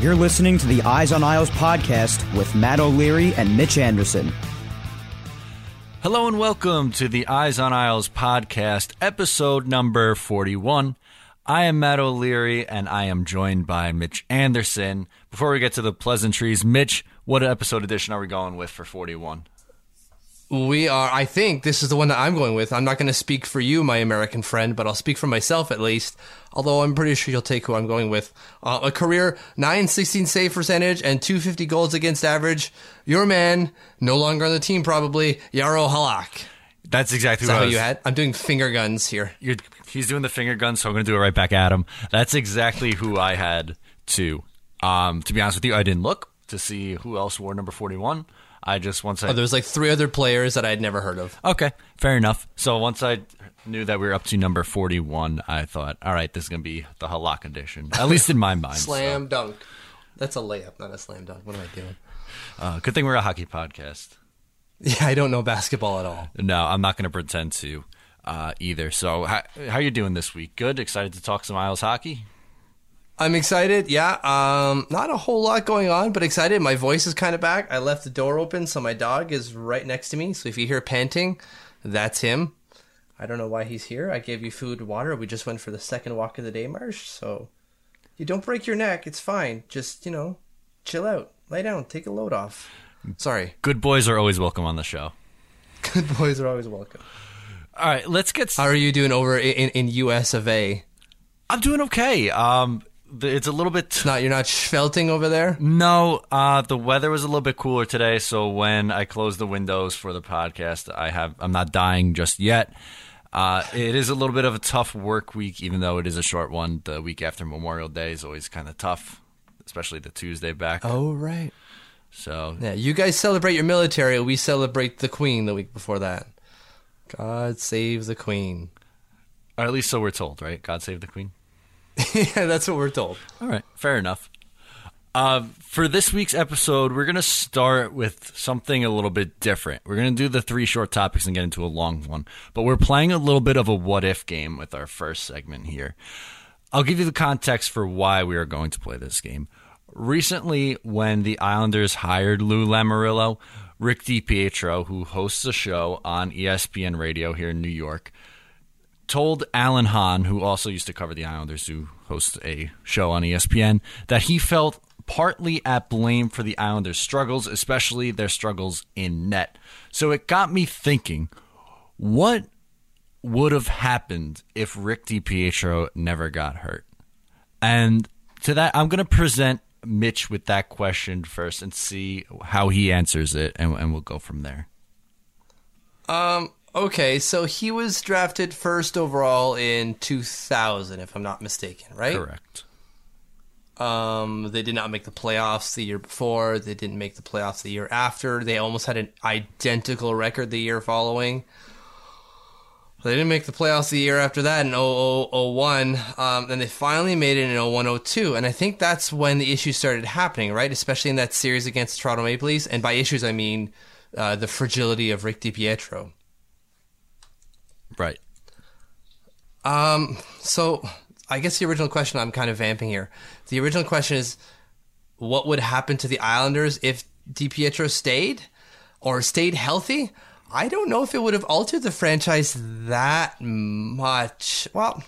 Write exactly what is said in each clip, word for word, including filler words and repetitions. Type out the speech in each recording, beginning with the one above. You're listening to the Eyes on Isles podcast with Matt O'Leary and Mitch Anderson. Hello and welcome to the Eyes on Isles podcast, episode number forty-one. I am Matt O'Leary and I am joined by Mitch Anderson. Before we get to the pleasantries, Mitch, what episode edition are we going with for forty-one? We are, I think, this is the one that I'm going with. I'm not going to speak for you, my American friend, but I'll speak for myself at least. Although I'm pretty sure you'll take who I'm going with. Uh, a career nine sixteen save percentage and two fifty goals against average. Your man, no longer on the team probably, Jaro Halak. That's exactly what I was. You had? I'm doing finger guns here. You're, he's doing the finger guns, so I'm going to do it right back at him. That's exactly who I had too. Um, to be honest with you, I didn't look to see who else wore number forty-one. I just once I... Oh, there was like three other players that I'd never heard of. Okay, fair enough. So once I knew that we were up to number forty-one, I thought, all right, this is going to be the Halak edition, at least in my mind. Slam so. Dunk. That's a layup, not a slam dunk. What am I doing? Uh, good thing we're a hockey podcast. Yeah, I don't know basketball at all. No, I'm not going to pretend to uh, either. So how, how are you doing this week? Good? Excited to talk some Isles hockey? I'm excited, yeah. Um, not a whole lot going on, but excited. My voice is kind of back. I left the door open, so my dog is right next to me. So if you hear panting, that's him. I don't know why he's here. I gave you food and water. We just went for the second walk of the day, Marsh. So you don't break your neck. It's fine. Just, you know, chill out. Lay down. Take a load off. Sorry. Good boys are always welcome on the show. Good boys are always welcome. All right, let's get... How are you doing over in, in U S of A? I'm doing okay. Um... It's a little bit... Not, you're not felting over there? No. Uh, the weather was a little bit cooler today, so when I close the windows for the podcast, I have, I'm not dying just yet. Uh, it is a little bit of a tough work week, even though it is a short one. The week after Memorial Day is always kind of tough, especially the Tuesday back. Oh, right. So yeah, you guys celebrate your military. We celebrate the Queen the week before that. God save the Queen. Or at least so we're told, right? God save the Queen? Yeah, that's what we're told. All right, fair enough. Uh, for this week's episode, we're going to start with something a little bit different. We're going to do the three short topics and get into a long one. But we're playing a little bit of a what-if game with our first segment here. I'll give you the context for why we are going to play this game. Recently, when the Islanders hired Lou Lamoriello, Rick DiPietro, who hosts a show on E S P N Radio here in New York, told Alan Hahn, who also used to cover the Islanders, who hosts a show on E S P N, that he felt partly at blame for the Islanders' struggles, especially their struggles in net. So it got me thinking, what would have happened if Rick DiPietro never got hurt? And to that, I'm going to present Mitch with that question first and see how he answers it, and, and we'll go from there. Um... Okay, so he was drafted first overall in two thousand, if I'm not mistaken, right? Correct. Um, they did not make the playoffs the year before. They didn't make the playoffs the year after. They almost had an identical record the year following. They didn't make the playoffs the year after that in oh oh oh one, um, and they finally made it in oh one oh two, and I think that's when the issues started happening, right? Especially in that series against the Toronto Maple Leafs, and by issues I mean uh, the fragility of Rick DiPietro. Right. Um, so I guess the original question, I'm kind of vamping here. The original question is, what would happen to the Islanders if DiPietro stayed or stayed healthy? I don't know if it would have altered the franchise that much. Well,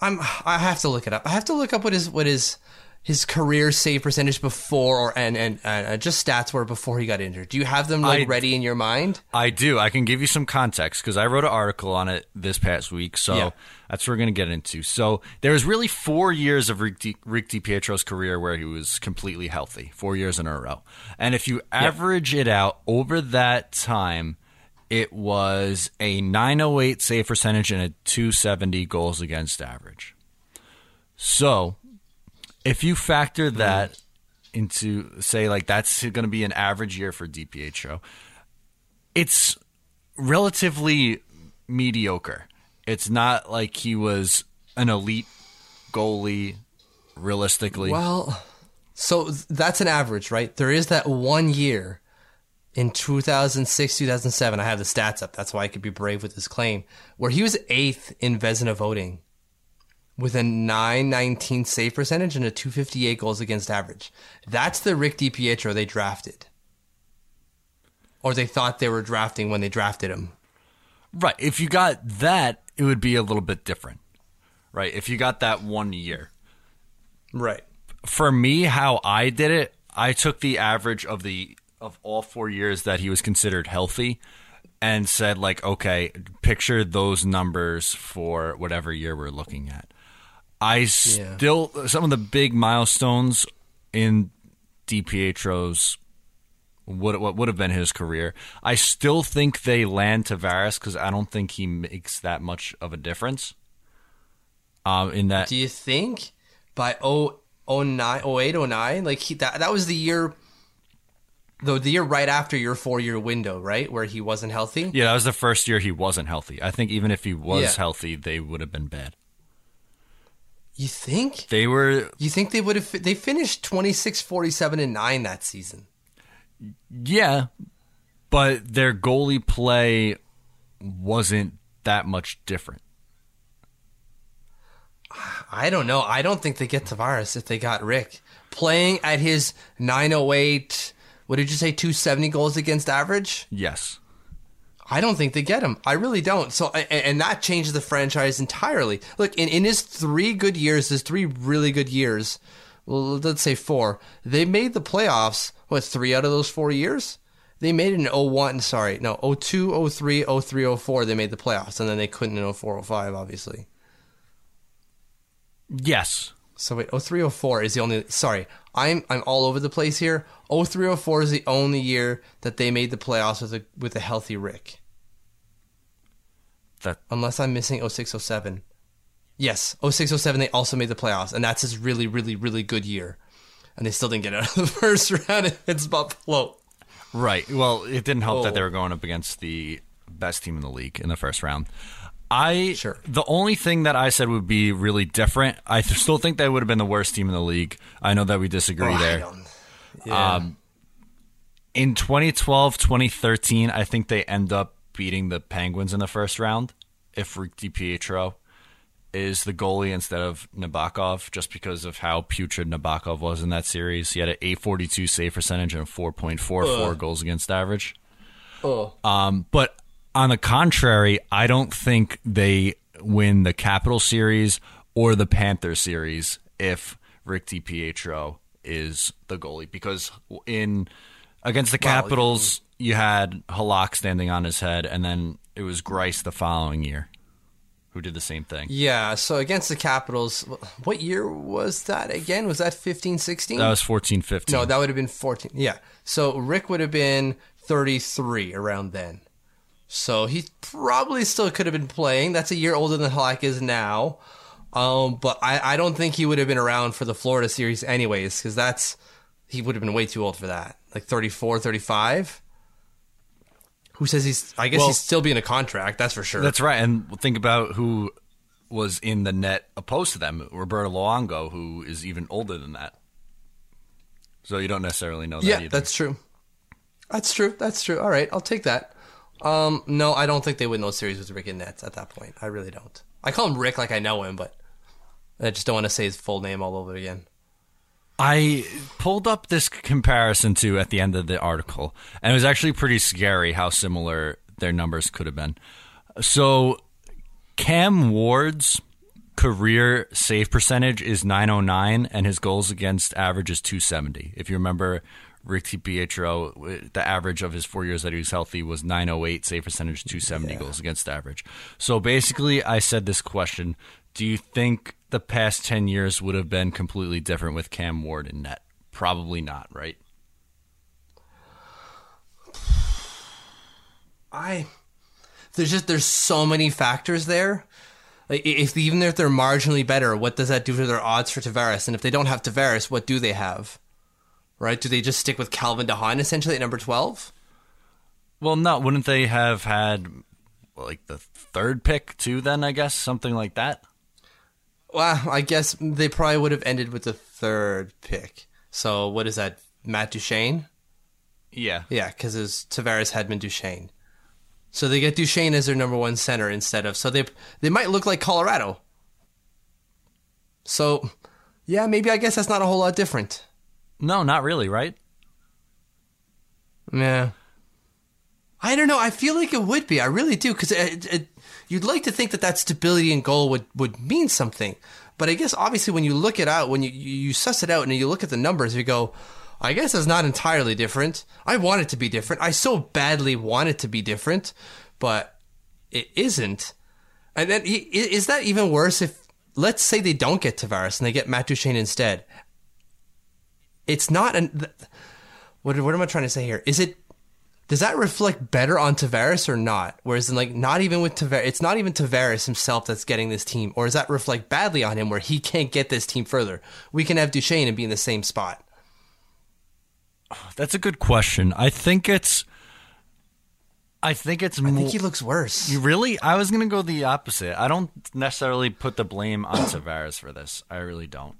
I'm I have to look it up. I have to look up what his what his his career save percentage before or and and, and just stats were before he got injured. Do you have them like I, ready in your mind? I do. I can give you some context because I wrote an article on it this past week. So yeah. That's what we're going to get into. So there was really four years of Rick Di, Rick DiPietro's career where he was completely healthy, four years in a row. And if you average yeah. it out over that time, it was a nine oh eight save percentage and a two seventy goals against average. So if you factor that into, say, like that's going to be an average year for DiPietro, it's relatively mediocre. It's not like he was an elite goalie, realistically. Well, so that's an average, right? There is that one year. In two thousand six, two thousand seven, I have the stats up. That's why I could be brave with this claim. Where he was eighth in Vezina voting with a nine nineteen save percentage and a two fifty-eight goals against average. That's the Rick DiPietro they drafted. Or they thought they were drafting when they drafted him. Right. If you got that, it would be a little bit different. Right. If you got that one year. Right. For me, how I did it, I took the average of the... of all four years that he was considered healthy and said, like, okay, picture those numbers for whatever year we're looking at. I yeah. still, some of the big milestones in DiPietro's, what, what would have been his career, I still think they land Tavares because I don't think he makes that much of a difference. Um, in that, do you think by oh nine, oh eight, oh nine, like he, that, that was the year... Though the year right after your four-year window, right, where he wasn't healthy? Yeah, that was the first year he wasn't healthy. I think even if he was yeah. healthy, they would have been bad. You think? They were... You think they would have... They finished twenty-six, forty-seven, and nine that season. Yeah, but their goalie play wasn't that much different. I don't know. I don't think they get Tavares if they got Rick. Playing at his nine oh eight... What did you say, two seventy goals against average? Yes. I don't think they get him. I really don't. So, and, and that changes the franchise entirely. Look, in, in his three good years, his three really good years, well, let's say four, they made the playoffs, what, three out of those four years? They made it in oh one, sorry, no, oh two, oh three, oh three, oh four, they made the playoffs, and then they couldn't in oh four, oh five, obviously. Yes. So wait, oh three, oh four is the only, sorry, I'm I'm all over the place here. oh three, oh four is the only year that they made the playoffs with a with a healthy Rick. That unless I'm missing oh six, oh seven. Yes, oh six, oh seven, they also made the playoffs, and that's his really, really, really good year. And they still didn't get out of the first round. It's Buffalo. Right. Well, it didn't help oh. that they were going up against the best team in the league in the first round. I sure. The only thing that I said would be really different, I still think they would have been the worst team in the league. I know that we disagree oh, there. Yeah. Um, in twenty twelve, twenty thirteen, I think they end up beating the Penguins in the first round if Rick DiPietro is the goalie instead of Nabakov, just because of how putrid Nabakov was in that series. He had an eight forty-two save percentage and a four point four four Ugh. goals against average. Oh, um, But... On the contrary, I don't think they win the Capitals series or the Panthers series if Rick DiPietro is the goalie. Because in against the Capitals, wow. you had Halak standing on his head, and then it was Grice the following year who did the same thing. Yeah, so against the Capitals, what year was that again? Was that fifteen sixteen? That was fourteen fifteen. No, that would have been fourteen. Yeah, so Rick would have been thirty-three around then. So he probably still could have been playing. That's a year older than Halak is now. Um, but I, I don't think he would have been around for the Florida series anyways, because that's he would have been way too old for that. Like thirty-four, thirty-five? Who says he's... I guess well, he's still being a contract, that's for sure. That's right. And think about who was in the net opposed to them. Roberto Luongo, who is even older than that. So you don't necessarily know that yeah, either. Yeah, that's true. That's true. That's true. All right, I'll take that. Um, no, I don't think they win those series with Rick and Nets at that point. I really don't. I call him Rick like I know him, but I just don't want to say his full name all over again. I pulled up this comparison, too, at the end of the article, and it was actually pretty scary how similar their numbers could have been. So Cam Ward's career save percentage is nine oh nine and his goals against average is two seventy. If you remember, Rick DiPietro, the average of his four years that he was healthy was nine oh eight, save percentage two seventy, yeah. goals against average. So basically, I said this question, do you think the past ten years would have been completely different with Cam Ward in net? Probably not, right? I there's just there's so many factors there. Like if even if they're marginally better, what does that do to their odds for Tavares? And if they don't have Tavares, what do they have? Right? Do they just stick with Calvin de Haan essentially at number twelve? Well, no. Wouldn't they have had like the third pick too? Then I guess something like that. Well, I guess they probably would have ended with the third pick. So what is that? Matt Duchene? Yeah, yeah, because Tavares had been Duchene. So they get Duchene as their number one center instead of... So they they might look like Colorado. So, yeah, maybe I guess that's not a whole lot different. No, not really, right? Yeah. I don't know. I feel like it would be. I really do. Because you'd like to think that that stability in goal would, would mean something. But I guess, obviously, when you look it out, when you, you suss it out and you look at the numbers, you go... I guess it's not entirely different. I want it to be different. I so badly want it to be different, but it isn't. And then is that even worse if, let's say they don't get Tavares and they get Matt Duchene instead? It's not, an, what, what am I trying to say here? Is it, does that reflect better on Tavares or not? Whereas in like, not even with Tavares, it's not even Tavares himself that's getting this team, or does that reflect badly on him where he can't get this team further? We can have Duchene and be in the same spot. That's a good question. I think it's. I think it's. More, I think he looks worse. You really? I was going to go the opposite. I don't necessarily put the blame on Tavares for this. I really don't.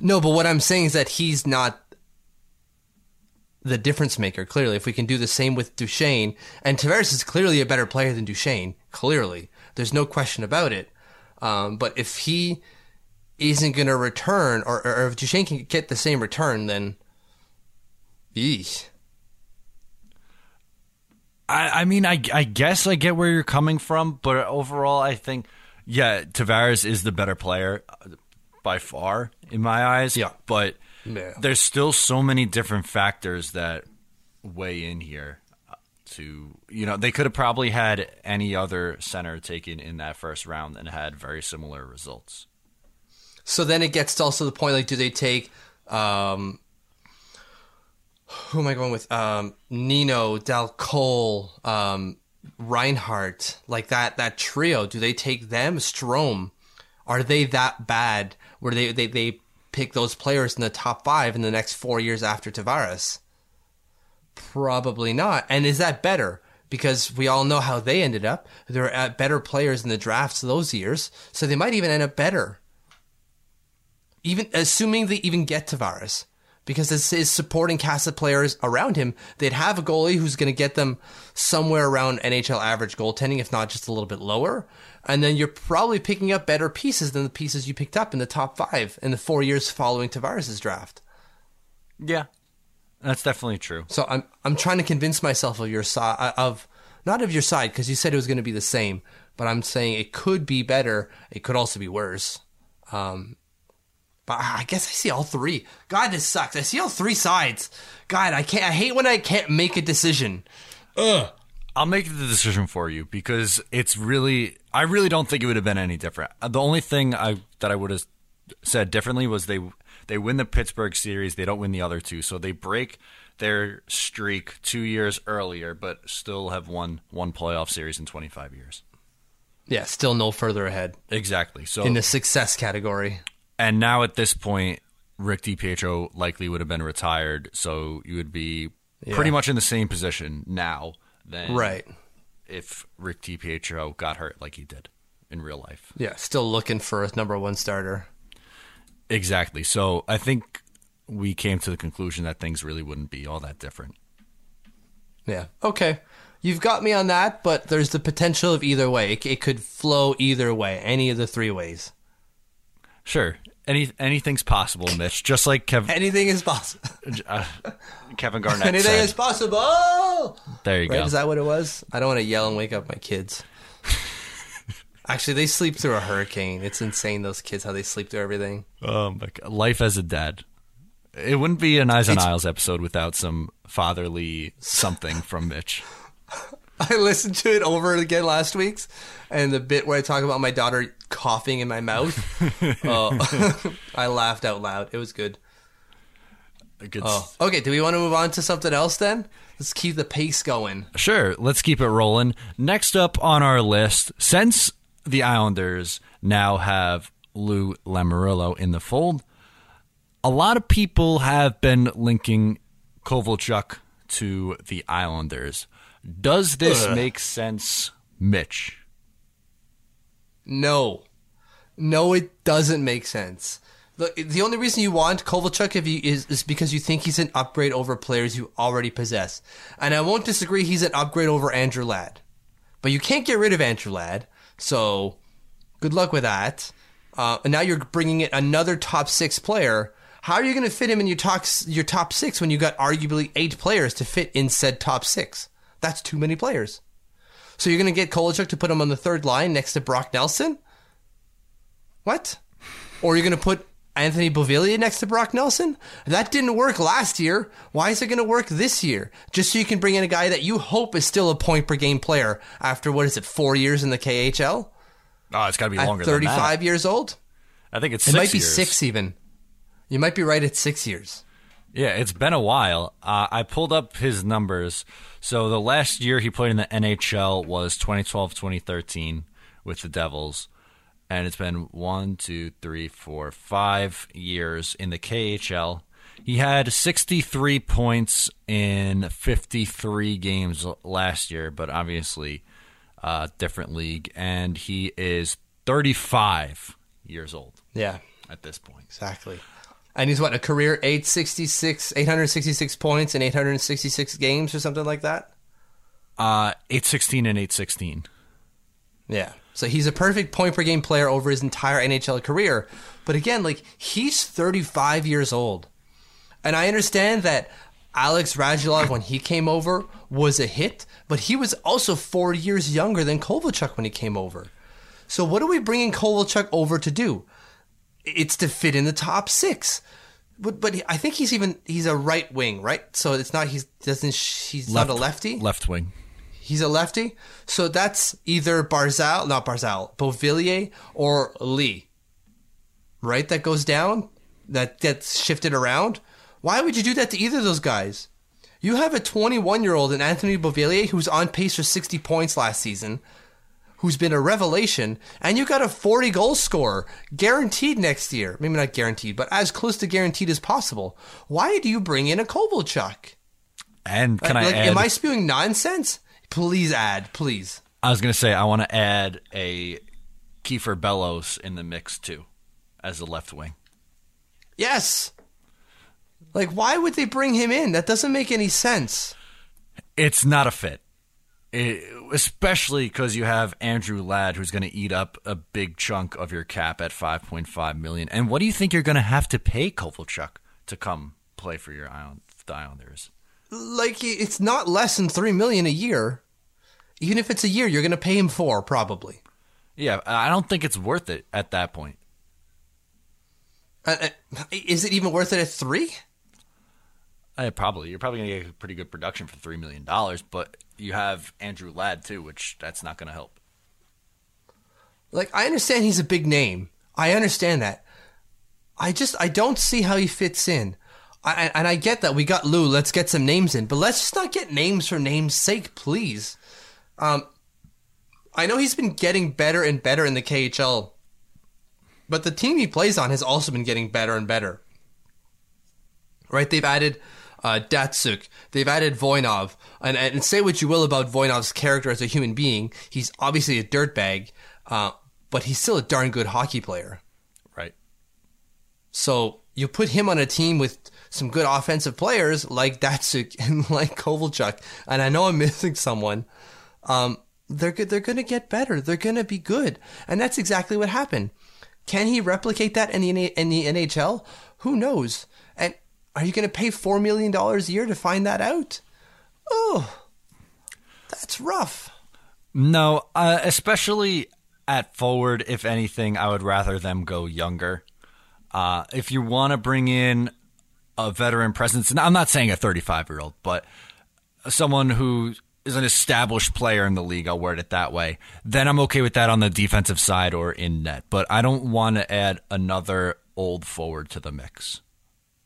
No, but what I'm saying is that he's not the difference maker. Clearly, if we can do the same with Duchene, and Tavares is clearly a better player than Duchene. Clearly, there's no question about it. Um, but if he isn't going to return, or, or if Duchene can get the same return, then. Eesh. I I mean I I guess I get where you're coming from, but overall I think yeah Tavares is the better player by far in my eyes. Yeah, but yeah. There's still so many different factors that weigh in here. To you know they could have probably had any other center taken in that first round and had very similar results. So then it gets to also the point like do they take? Um, Who am I going with? Um, Nino, Dal Cole, um, Reinhardt, like that that trio. Do they take them? Strome? Are they that bad where they, they, they pick those players in the top five in the next four years after Tavares? Probably not. And is that better? Because we all know how they ended up. They're at better players in the drafts those years, so they might even end up better. Even assuming they even get Tavares. Because this is supporting cast of players around him. They'd have a goalie who's going to get them somewhere around N H L average goaltending, if not just a little bit lower. And then you're probably picking up better pieces than the pieces you picked up in the top five in the four years following Tavares' draft. Yeah, that's definitely true. So I'm I'm trying to convince myself of your side, of not of your side, because you said it was going to be the same. But I'm saying it could be better. It could also be worse. Um I guess I see all three. God, this sucks. I see all three sides. God, I can't. I hate when I can't make a decision. Ugh. I'll make the decision for you because it's really. I really don't think it would have been any different. The only thing I that I would have said differently was they they win the Pittsburgh series. They don't win the other two, so they break their streak two years earlier, but still have won one playoff series in twenty-five years. Yeah, still no further ahead. Exactly. So in the success category. And now at this point, Rick DiPietro likely would have been retired, so you would be yeah. pretty much in the same position now than right. if Rick DiPietro got hurt like he did in real life. Yeah, still looking for a number one starter. Exactly. So I think we came to the conclusion that things really wouldn't be all that different. Yeah. Okay. You've got me on that, but there's the potential of either way. It, it could flow either way, any of the three ways. Sure. Any anything's possible, Mitch. Just like Kevin, anything is possible. uh, Kevin Garnett. Anything said. Is possible. There you right? go. Is that what it was? I don't want to yell and wake up my kids. Actually, they sleep through a hurricane. It's insane, those kids, how they sleep through everything. Oh my God. Life as a dad. It wouldn't be an Eyes on Isles episode without some fatherly something from Mitch. I listened to it over again last week's, and the bit where I talk about my daughter coughing in my mouth, oh, I laughed out loud. It was good. good oh. s- okay, do we want to move on to something else then? Let's keep the pace going. Sure, let's keep it rolling. Next up on our list, since the Islanders now have Lou Lamoriello in the fold, a lot of people have been linking Kovalchuk to the Islanders. Does this Ugh. make sense, Mitch? No. No, it doesn't make sense. Look, the only reason you want Kovalchuk if you, is, is because you think he's an upgrade over players you already possess. And I won't disagree he's an upgrade over Andrew Ladd. But you can't get rid of Andrew Ladd, so good luck with that. Uh, and now you're bringing in another top six player. How are you going to fit him in your top, your top six when you got arguably eight players to fit in said top six? That's too many players. So you're going to get Kovalchuk to put him on the third line next to Brock Nelson? What? Or you're going to put Anthony Beauvillier next to Brock Nelson? That didn't work last year. Why is it going to work this year? Just so you can bring in a guy that you hope is still a point-per-game player after, what is it, four years in the K H L? Oh, it's got to be longer than that. At thirty-five years old? I think it's six years. It might be years. six even. You might be right at six years. Yeah, it's been a while. Uh, I pulled up his numbers. So the last year he played in the N H L was twenty twelve twenty thirteen with the Devils. And it's been one, two, three, four, five years in the K H L. He had sixty-three points in fifty-three games last year, but obviously uh, different league. And he is thirty-five years old. Yeah, at this point. Exactly. And he's, what, a career eight sixty-six, eight sixty-six points in eight sixty-six games or something like that? Uh, eight sixteen and eight sixteen. Yeah. So he's a perfect point-per-game player over his entire N H L career. But again, like, he's thirty-five years old. And I understand that Alex Radulov, when he came over, was a hit. But he was also four years younger than Kovalchuk when he came over. So what are we bringing Kovalchuk over to do? It's to fit in the top six, but but I think he's even he's a right wing, right? So it's not he's doesn't he's left, not a lefty, left wing. He's a lefty, so that's either Barzal, not Barzal, Beauvillier or Lee, right? That goes down, that gets shifted around. Why would you do that to either of those guys? You have a twenty-one-year-old in Anthony Beauvillier who's on pace for sixty points last season, who's been a revelation, and you got a forty-goal scorer guaranteed next year. Maybe not guaranteed, but as close to guaranteed as possible. Why do you bring in a Kovalchuk? And can I, I like, add... Am I spewing nonsense? Please add, please. I was going to say, I want to add a Kiefer Bellows in the mix, too, as a left wing. Yes! Like, why would they bring him in? That doesn't make any sense. It's not a fit. It, especially because you have Andrew Ladd, who's going to eat up a big chunk of your cap at five point five million dollars. And what do you think you're going to have to pay Kovalchuk to come play for your island, the Islanders? Like, it's not less than three million dollars a year. Even if it's a year, you're going to pay him four, probably. Yeah, I don't think it's worth it at that point. Uh, is it even worth it at three? Uh, probably. You're probably going to get a pretty good production for three million dollars, but... You have Andrew Ladd, too, which that's not going to help. Like, I understand he's a big name. I understand that. I just, I don't see how he fits in. I, and I get that we got Lou. Let's get some names in. But let's just not get names for name's sake, please. Um, I know he's been getting better and better in the K H L. But the team he plays on has also been getting better and better. Right? They've added... Uh, Datsuk. They've added Voinov. And, and say what you will about Voinov's character as a human being. He's obviously a dirtbag, uh, but he's still a darn good hockey player. Right. So you put him on a team with some good offensive players like Datsuk and like Kovalchuk. And I know I'm missing someone. Um, they're good. They're going to get better. They're going to be good. And that's exactly what happened. Can he replicate that in the, in the N H L? Who knows? And are you going to pay four million dollars a year to find that out? Oh, that's rough. No, uh, especially at forward, if anything, I would rather them go younger. Uh, if you want to bring in a veteran presence, and I'm not saying a thirty-five-year-old, but someone who is an established player in the league, I'll word it that way, then I'm okay with that on the defensive side or in net. But I don't want to add another old forward to the mix.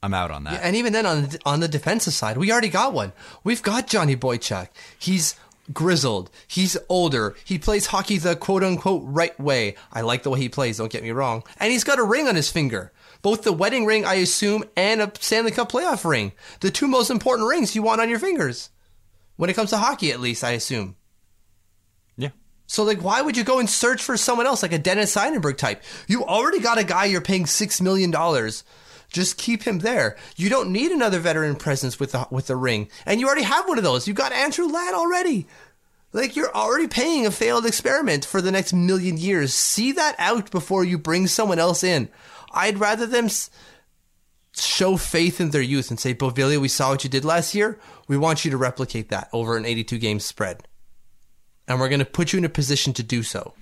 I'm out on that. Yeah, and even then, on the, on the defensive side, we already got one. We've got Johnny Boychuk. He's grizzled. He's older. He plays hockey the quote-unquote right way. I like the way he plays, don't get me wrong. And he's got a ring on his finger. Both the wedding ring, I assume, and a Stanley Cup playoff ring. The two most important rings you want on your fingers. When it comes to hockey, at least, I assume. Yeah. So, like, why would you go and search for someone else, like a Dennis Seidenberg type? You already got a guy you're paying six million dollars. Just keep him there. You don't need another veteran presence with the with the ring. And you already have one of those. You've got Andrew Ladd already. Like, you're already paying a failed experiment for the next million years. See that out before you bring someone else in. I'd rather them s- show faith in their youth and say, Beauvillier, we saw what you did last year. We want you to replicate that over an eighty-two game spread. And we're going to put you in a position to do so.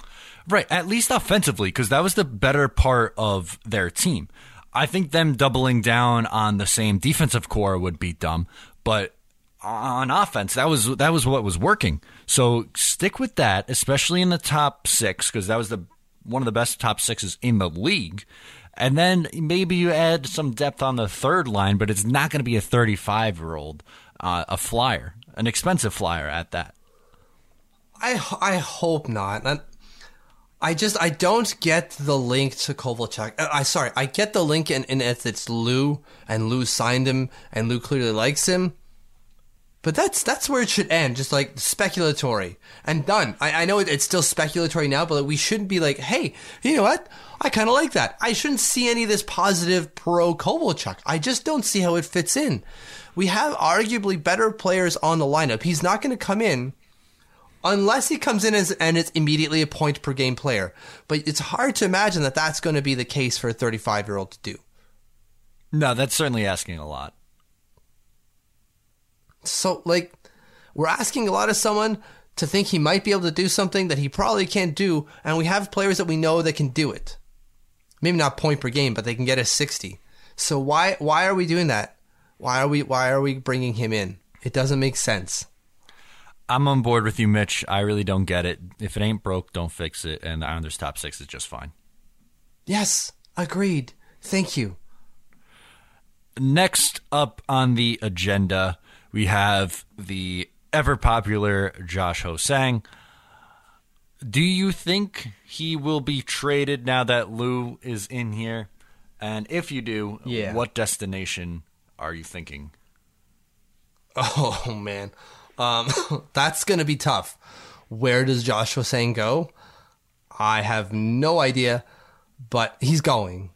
Right, at least offensively, because that was the better part of their team. I think them doubling down on the same defensive core would be dumb, but on offense, that was that was what was working. So stick with that, especially in the top six, because that was the one of the best top sixes in the league. And then maybe you add some depth on the third line, but it's not going to be a thirty-five-year-old, uh, a flyer, an expensive flyer at that. I I hope not. I- I just, I don't get the link to Kovalchuk. I, I sorry, I get the link and it's, it's Lou, and Lou signed him, and Lou clearly likes him. But that's that's where it should end, just like speculatory. And done. I, I know it, it's still speculatory now, but we shouldn't be like, hey, you know what? I kind of like that. I shouldn't see any of this positive pro-Kovalchuk. I just don't see how it fits in. We have arguably better players on the lineup. He's not going to come in. Unless he comes in as, and it's immediately a point-per-game player. But it's hard to imagine that that's going to be the case for a thirty-five-year-old to do. No, that's certainly asking a lot. So, like, we're asking a lot of someone to think he might be able to do something that he probably can't do, and we have players that we know that can do it. Maybe not point-per-game, but they can get a sixty. So why why are we doing that? Why are we Why are we bringing him in? It doesn't make sense. I'm on board with you, Mitch. I really don't get it. If it ain't broke, don't fix it. And the Islanders' top six is just fine. Yes, agreed. Thank you. Next up on the agenda, we have the ever-popular Josh Ho-Sang. Do you think he will be traded now that Lou is in here? And if you do, yeah. What destination are you thinking? Oh, man. Um, that's going to be tough. Where does Josh Ho-Sang go? I have no idea, but he's going.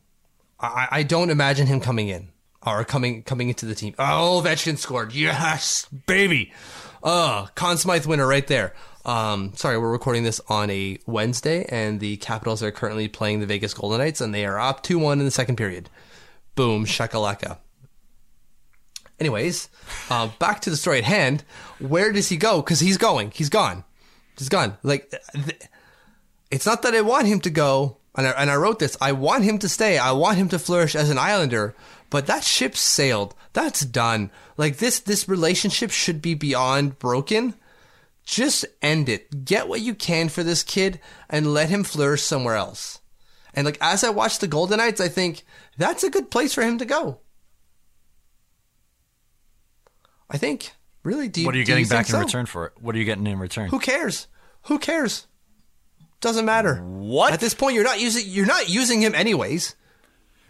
I, I don't imagine him coming in or coming coming into the team. Oh, Ovechkin scored. Yes, baby. Uh, Conn Smythe winner right there. Um, sorry, we're recording this on a Wednesday, and the Capitals are currently playing the Vegas Golden Knights, and they are up two one in the second period. Boom, shakalaka. Anyways, uh, back to the story at hand. Where does he go? Because he's going. He's gone. He's gone. Like, th- it's not that I want him to go, and I, and I wrote this. I want him to stay. I want him to flourish as an Islander, but that ship sailed. That's done. Like, this, this relationship should be beyond broken. Just end it. Get what you can for this kid and let him flourish somewhere else. And, like, as I watch the Golden Knights, I think that's a good place for him to go. I think, really, do you What are you getting you back in so? return for it? What are you getting in return? Who cares? Who cares? Doesn't matter. What? At this point, you're not using you're not using him anyways.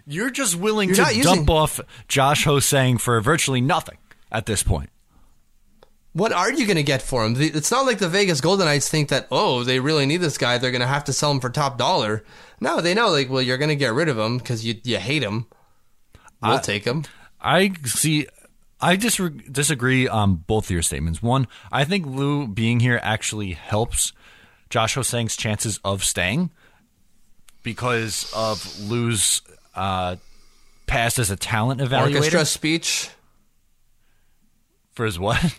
You're just willing you're to using- dump off Josh Ho-Sang for virtually nothing at this point. What are you going to get for him? It's not like the Vegas Golden Knights think that, oh, they really need this guy. They're going to have to sell him for top dollar. No, they know, like, well, you're going to get rid of him because you, you hate him. We'll I, take him. I see... I dis- disagree on both of your statements. One, I think Lou being here actually helps Josh Ho-Sang's chances of staying because of Lou's uh, past as a talent evaluator. Orchestra speech. For his what?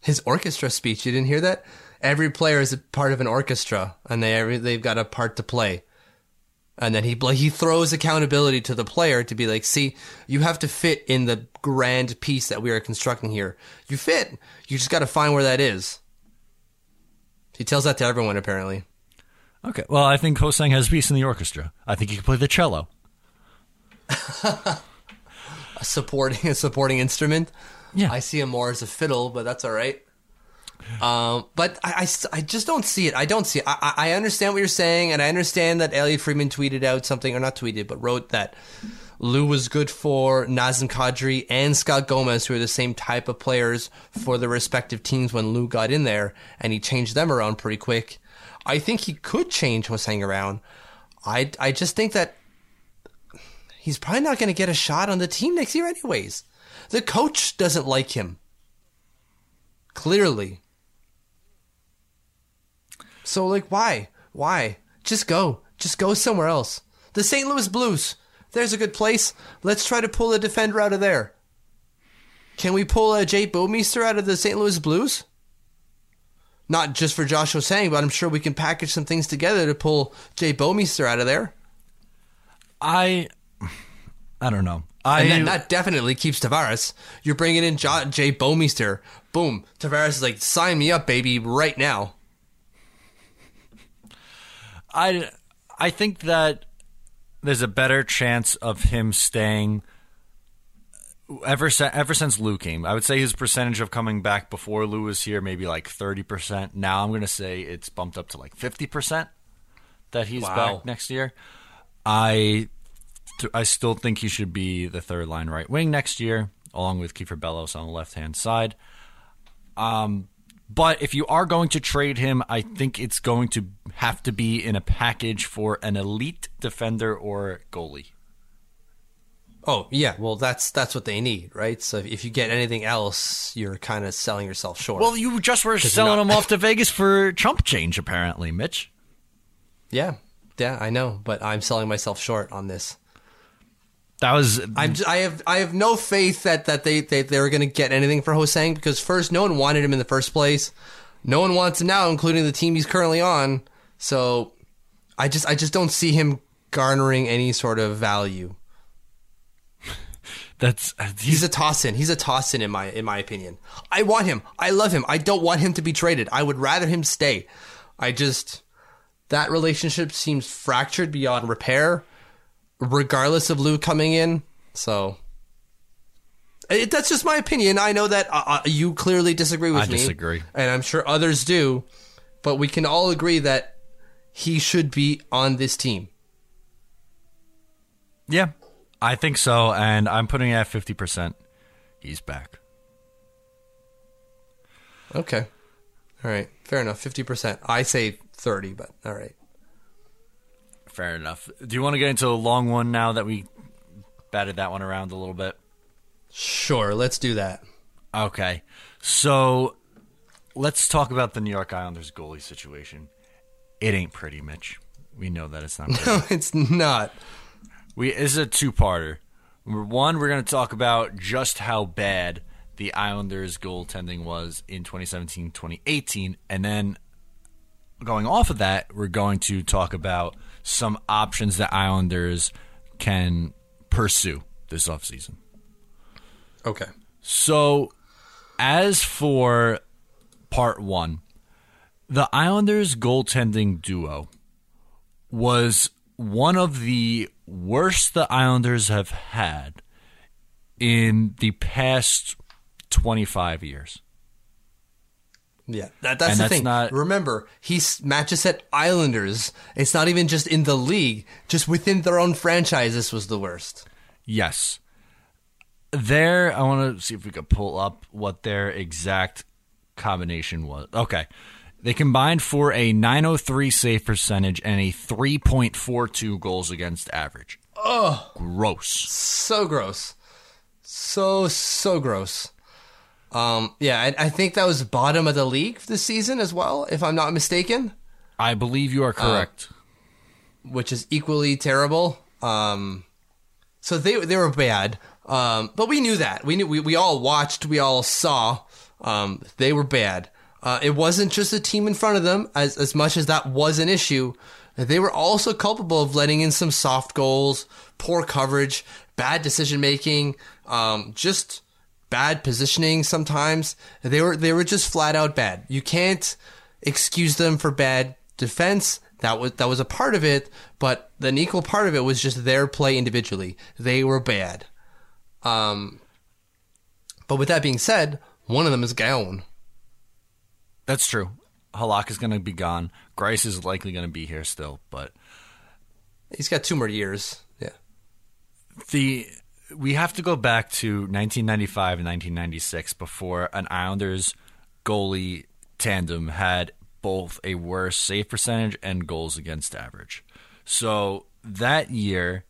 His orchestra speech. You didn't hear that? every player is a part of an orchestra, and they every, they've got a part to play. And then he he throws accountability to the player to be like, see, you have to fit in the grand piece that we are constructing here. You fit. You just got to find where that is. He tells that to everyone, apparently. Okay. Well, I think Ho-Sang has peace in the orchestra. I think he can play the cello. a supporting a supporting instrument. Yeah. I see him more as a fiddle, but that's all right. Um, but I, I, I just don't see it. I don't see it. I, I understand what you're saying, and I understand that Elliot Friedman tweeted out something, or not tweeted, but wrote that Lou was good for Nazem Kadri and Scott Gomez, who are the same type of players for their respective teams when Lou got in there, and he changed them around pretty quick. I think he could change Ho-Sang around. I, I just think that he's probably not going to get a shot on the team next year anyways. The coach doesn't like him. Clearly. So, like, why? Why? Just go. Just go somewhere else. The Saint Louis Blues. There's a good place. Let's try to pull a defender out of there. Can we pull a Jay Bouwmeester out of the Saint Louis Blues? Not just for Josh Ho-Sang, but I'm sure we can package some things together to pull Jay Bouwmeester out of there. I... I don't know. I, and then that definitely keeps Tavares. You're bringing in jo- Jay Bouwmeester. Boom. Tavares is like, sign me up, baby, right now. I, I think that there's a better chance of him staying ever, ever since Lou came. I would say his percentage of coming back before Lou was here, maybe like thirty percent. Now I'm going to say it's bumped up to like fifty percent that he's wow. back next year. I I still think he should be the third line right wing next year, along with Kiefer Bellows on the left-hand side. Um. But if you are going to trade him, I think it's going to have to be in a package for an elite defender or goalie. Oh, yeah. Well, that's that's what they need, right? So if you get anything else, you're kind of selling yourself short. Well, you just were selling him off to Vegas for chump change, apparently, Mitch. Yeah. Yeah, I know. But I'm selling myself short on this. That was I'm just, I have I have no faith that, that they, they, they were going to get anything for Ho-Sang because first, no one wanted him in the first place. No one wants him now, including the team he's currently on. So I just I just don't see him garnering any sort of value. That's he's, he's a toss-in. He's a toss-in in my in my opinion. I want him. I love him. I don't want him to be traded. I would rather him stay. I just that relationship seems fractured beyond repair. Regardless of Lou coming in, so it, that's just my opinion. I know that uh, you clearly disagree with me. I disagree, and I'm sure others do. But we can all agree that he should be on this team. Yeah, I think so, and I'm putting it at fifty percent. He's back. Okay, all right, fair enough. Fifty percent. I say thirty, but all right. Fair enough. Do you want to get into a long one now that we batted that one around a little bit? Sure, let's do that. Okay. So let's talk about the New York Islanders goalie situation. It ain't pretty, Mitch. We know that it's not pretty. No, it's not. We this is a two-parter. Number one, we're going to talk about just how bad the Islanders' goaltending was in twenty seventeen twenty eighteen. And then going off of that, we're going to talk about some options that Islanders can pursue this offseason. Okay. So, as for part one, the Islanders goaltending duo was one of the worst the Islanders have had in the past twenty-five years. Yeah, that, that's and the that's thing. Not, Remember, he's matches at Islanders. It's not even just in the league. Just within their own franchise, this was the worst. Yes. There, I want to see if we could pull up what their exact combination was. Okay. They combined for a nine oh three save percentage and a three point four two goals against average. Oh. Gross. So gross. So, so gross. Um, yeah, I, I think that was bottom of the league this season as well, if I'm not mistaken. I believe you are correct. Uh, which is equally terrible. Um, so they they were bad. Um, but we knew that. We knew we, we all watched, we all saw. Um, they were bad. Uh, it wasn't just the team in front of them, as, as much as that was an issue. They were also culpable of letting in some soft goals, poor coverage, bad decision-making, um, just bad positioning sometimes. They were they were just flat-out bad. You can't excuse them for bad defense. That was, that was a part of it, but an equal part of it was just their play individually. They were bad. Um, but with that being said, one of them is gone. That's true. Halak is going to be gone. Grice is likely going to be here still, but he's got two more years. Yeah. The we have to go back to nineteen ninety-five and nineteen ninety-six before an Islanders goalie tandem had both a worse save percentage and goals against average. So that year,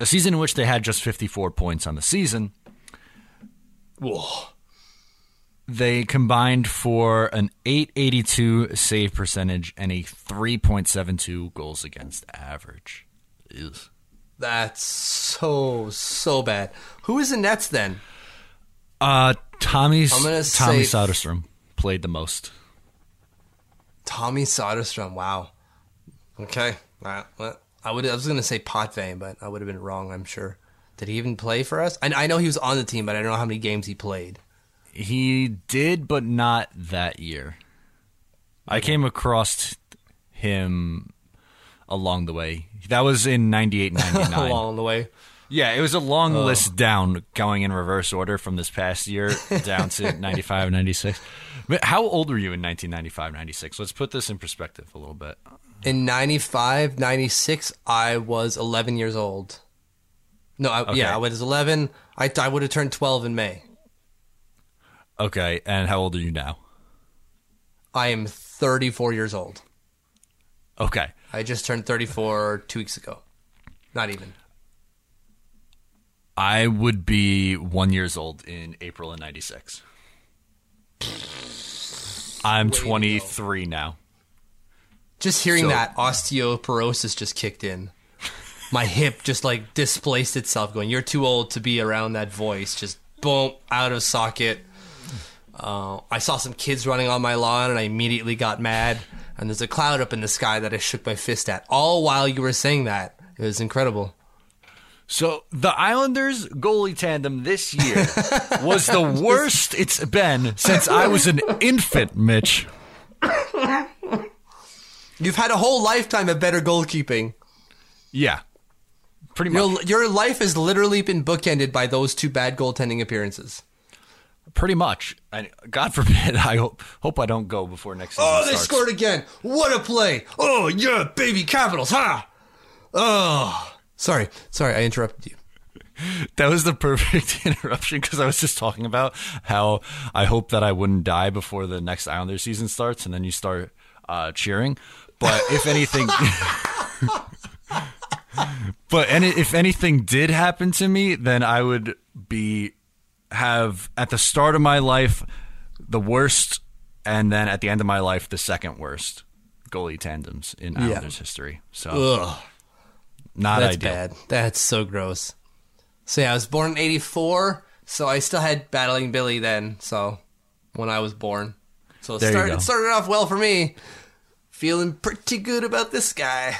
a season in which they had just fifty-four points on the season, whoa, they combined for an eight eighty-two save percentage and a three point seven two goals against average. Ew. That's so, so bad. Who is in Nets then? Uh, Tommy's, Tommy say, Soderstrom played the most. Tommy Soderstrom, wow. Okay. I, I, would, I was going to say Potvin, but I would have been wrong, I'm sure. Did he even play for us? I, I know he was on the team, but I don't know how many games he played. He did, but not that year. I came across him along the way. That was in ninety-eight ninety-nine. Along the way. Yeah, it was a long oh. list down, going in reverse order from this past year down to ninety-five ninety-six. But how old were you in nineteen ninety-five ninety-six? Let's put this in perspective a little bit. In ninety-five ninety-six, I was eleven years old. No, I, okay. yeah, I was eleven. I, I would have turned twelve in May. Okay, and how old are you now? I am thirty-four years old. Okay. I just turned thirty-four two weeks ago. Not even. I would be one year old in April of ninety-six. I'm Way twenty-three now. Just hearing so, that, osteoporosis just kicked in. My hip just like displaced itself going, you're too old to be around that voice. Just boom, out of socket. Uh, I saw some kids running on my lawn, and I immediately got mad. And there's a cloud up in the sky that I shook my fist at. All while you were saying that, it was incredible. So the Islanders goalie tandem this year was the worst it's been since I was an infant, Mitch. You've had a whole lifetime of better goalkeeping. Yeah, pretty much. Your, your life has literally been bookended by those two bad goaltending appearances. Pretty much. And God forbid, I hope, hope I don't go before next season Oh, they starts. Scored again. What a play. Oh, yeah, baby Capitals, huh? Oh, sorry. Sorry, I interrupted you. That was the perfect interruption because I was just talking about how I hope that I wouldn't die before the next Islanders season starts, and then you start uh, cheering. But if anything... but and if anything did happen to me, then I would be... have at the start of my life the worst, and then at the end of my life the second worst goalie tandems in Islanders yeah. history. So Ugh. not That's ideal. Bad. That's so gross. So yeah, I was born in eighty-four, so I still had Battling Billy then. So when I was born, so it started, it started off well for me. Feeling pretty good about this guy.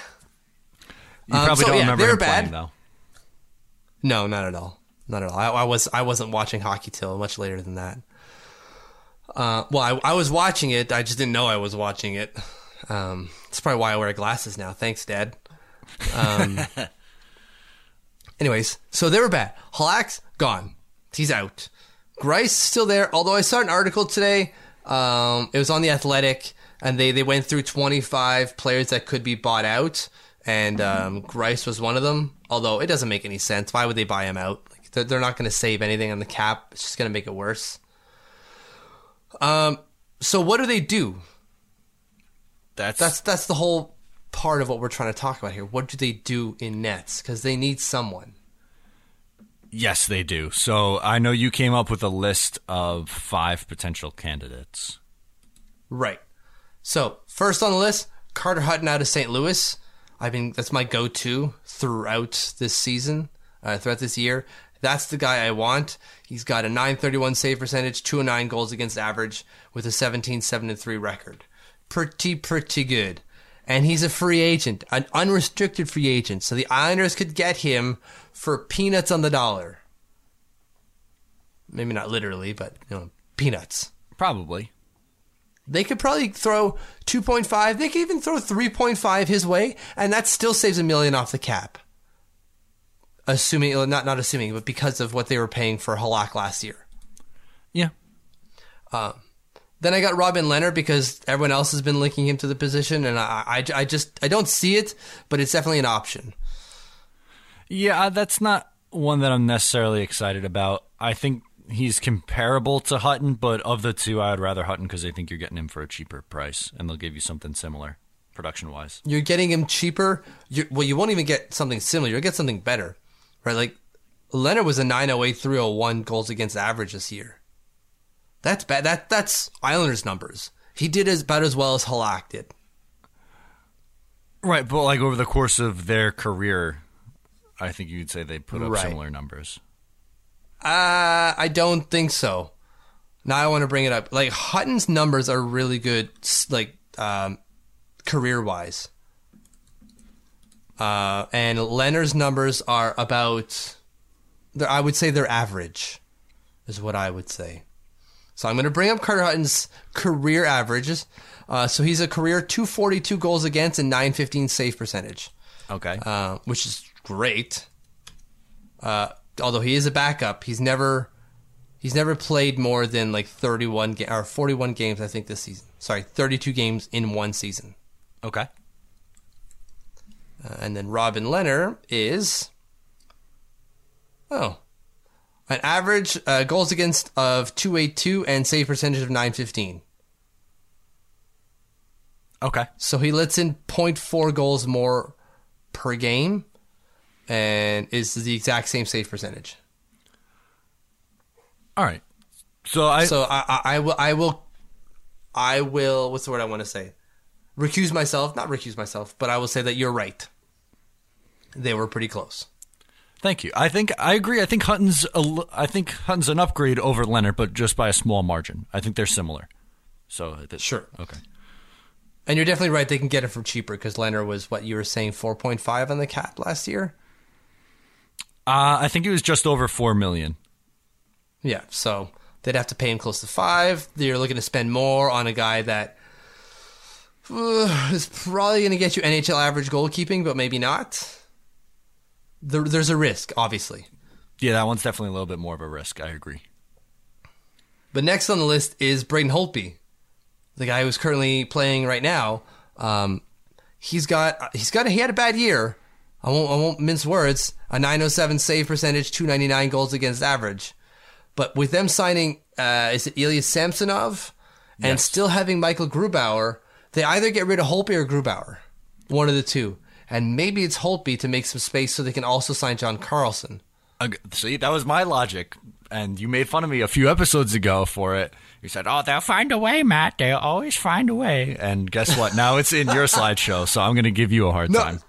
You um, probably so, don't yeah, remember him bad. playing though. No, not at all. Not at all. I, I was I wasn't watching hockey till much later than that. Uh, well, I, I was watching it. I just didn't know I was watching it. Um, that's probably why I wear glasses now. Thanks, Dad. Um, anyways, so they were bad. Halak's gone. He's out. Grice still there. Although I saw an article today. Um, it was on The Athletic, and they, they went through twenty-five players that could be bought out, and um, Grice was one of them. Although it doesn't make any sense. Why would they buy him out? They're not going to save anything on the cap. It's just going to make it worse. Um. So what do they do? That's that's that's the whole part of what we're trying to talk about here. What do they do in nets? Because they need someone. Yes, they do. So I know you came up with a list of five potential candidates. Right. So first on the list, Carter Hutton out of Saint Louis. I mean, that's my go-to throughout this season. Uh, throughout this year, That's the guy I want. He's got a nine thirty-one save percentage, two oh nine goals against average with a seventeen seven and three record. Pretty, pretty good. And he's a free agent, an unrestricted free agent. So the Islanders could get him for peanuts on the dollar. Maybe not literally, but you know, peanuts. Probably. They could probably throw two point five. They could even throw three point five his way, and that still saves a million off the cap. Assuming, not not assuming, but because of what they were paying for Halak last year. Yeah. Uh, then I got Robin Leonard because everyone else has been linking him to the position, and I, I, I just I don't see it, but it's definitely an option. Yeah, that's not one that I'm necessarily excited about. I think he's comparable to Hutton, but of the two, I would rather Hutton because I think you're getting him for a cheaper price, and they'll give you something similar production-wise. You're getting him cheaper. You're, well, you won't even get something similar. You'll get something better. Right, like Leonard was a nine oh eight, three oh one goals against average this year. That's bad. That that's Islanders numbers. He did as about as well as Halak did. Right, but like over the course of their career, I think you'd say they put up right. similar numbers. Uh I don't think so. Now I want to bring it up. Like Hutton's numbers are really good, like um, career wise. Uh, and Leonard's numbers are about, I would say they're average, is what I would say. So I'm going to bring up Carter Hutton's career averages. Uh, so he's a career two forty-two goals against and nine fifteen save percentage. Okay. Uh, which is great. Uh, although he is a backup, he's never he's never played more than like thirty-one ga- or forty-one games, I think, this season. Sorry, thirty-two games in one season. Okay. Uh, and then Robin Leonard is, oh, an average uh, goals against of two eighty-two and save percentage of nine fifteen. Okay. So he lets in point four goals more per game and is the exact same save percentage. All right. So I So I, I, I will I will I will what's the word I want to say? Recuse myself, not recuse myself, but I will say that you're right. They were pretty close. Thank you. I think I agree. I think Hutton's a, I think Hutton's an upgrade over Leonard, but just by a small margin. I think they're similar. So that, sure, okay. And you're definitely right. They can get it for cheaper because Leonard was what you were saying, four point five on the cap last year. Uh, I think it was just over four million. Yeah, so they'd have to pay him close to five. They're looking to spend more on a guy that. It's probably going to get you N H L average goalkeeping, but maybe not. There, there's a risk, obviously. Yeah, that one's definitely a little bit more of a risk. I agree. But next on the list is Braden Holtby, the guy who's currently playing right now. Um, he's got he's got he had a bad year. I won't I won't mince words. A nine oh seven save percentage, two ninety-nine goals against average. But with them signing, uh, is it Ilya Samsonov, and yes. still having Michael Grubauer. They either get rid of Holtby or Grubauer, one of the two. And maybe it's Holtby to make some space so they can also sign John Carlson. Uh, see, that was my logic. And you made fun of me a few episodes ago for it. You said, oh, they'll find a way, Matt. They'll always find a way. And guess what? Now it's in your slideshow, so I'm going to give you a hard no. time.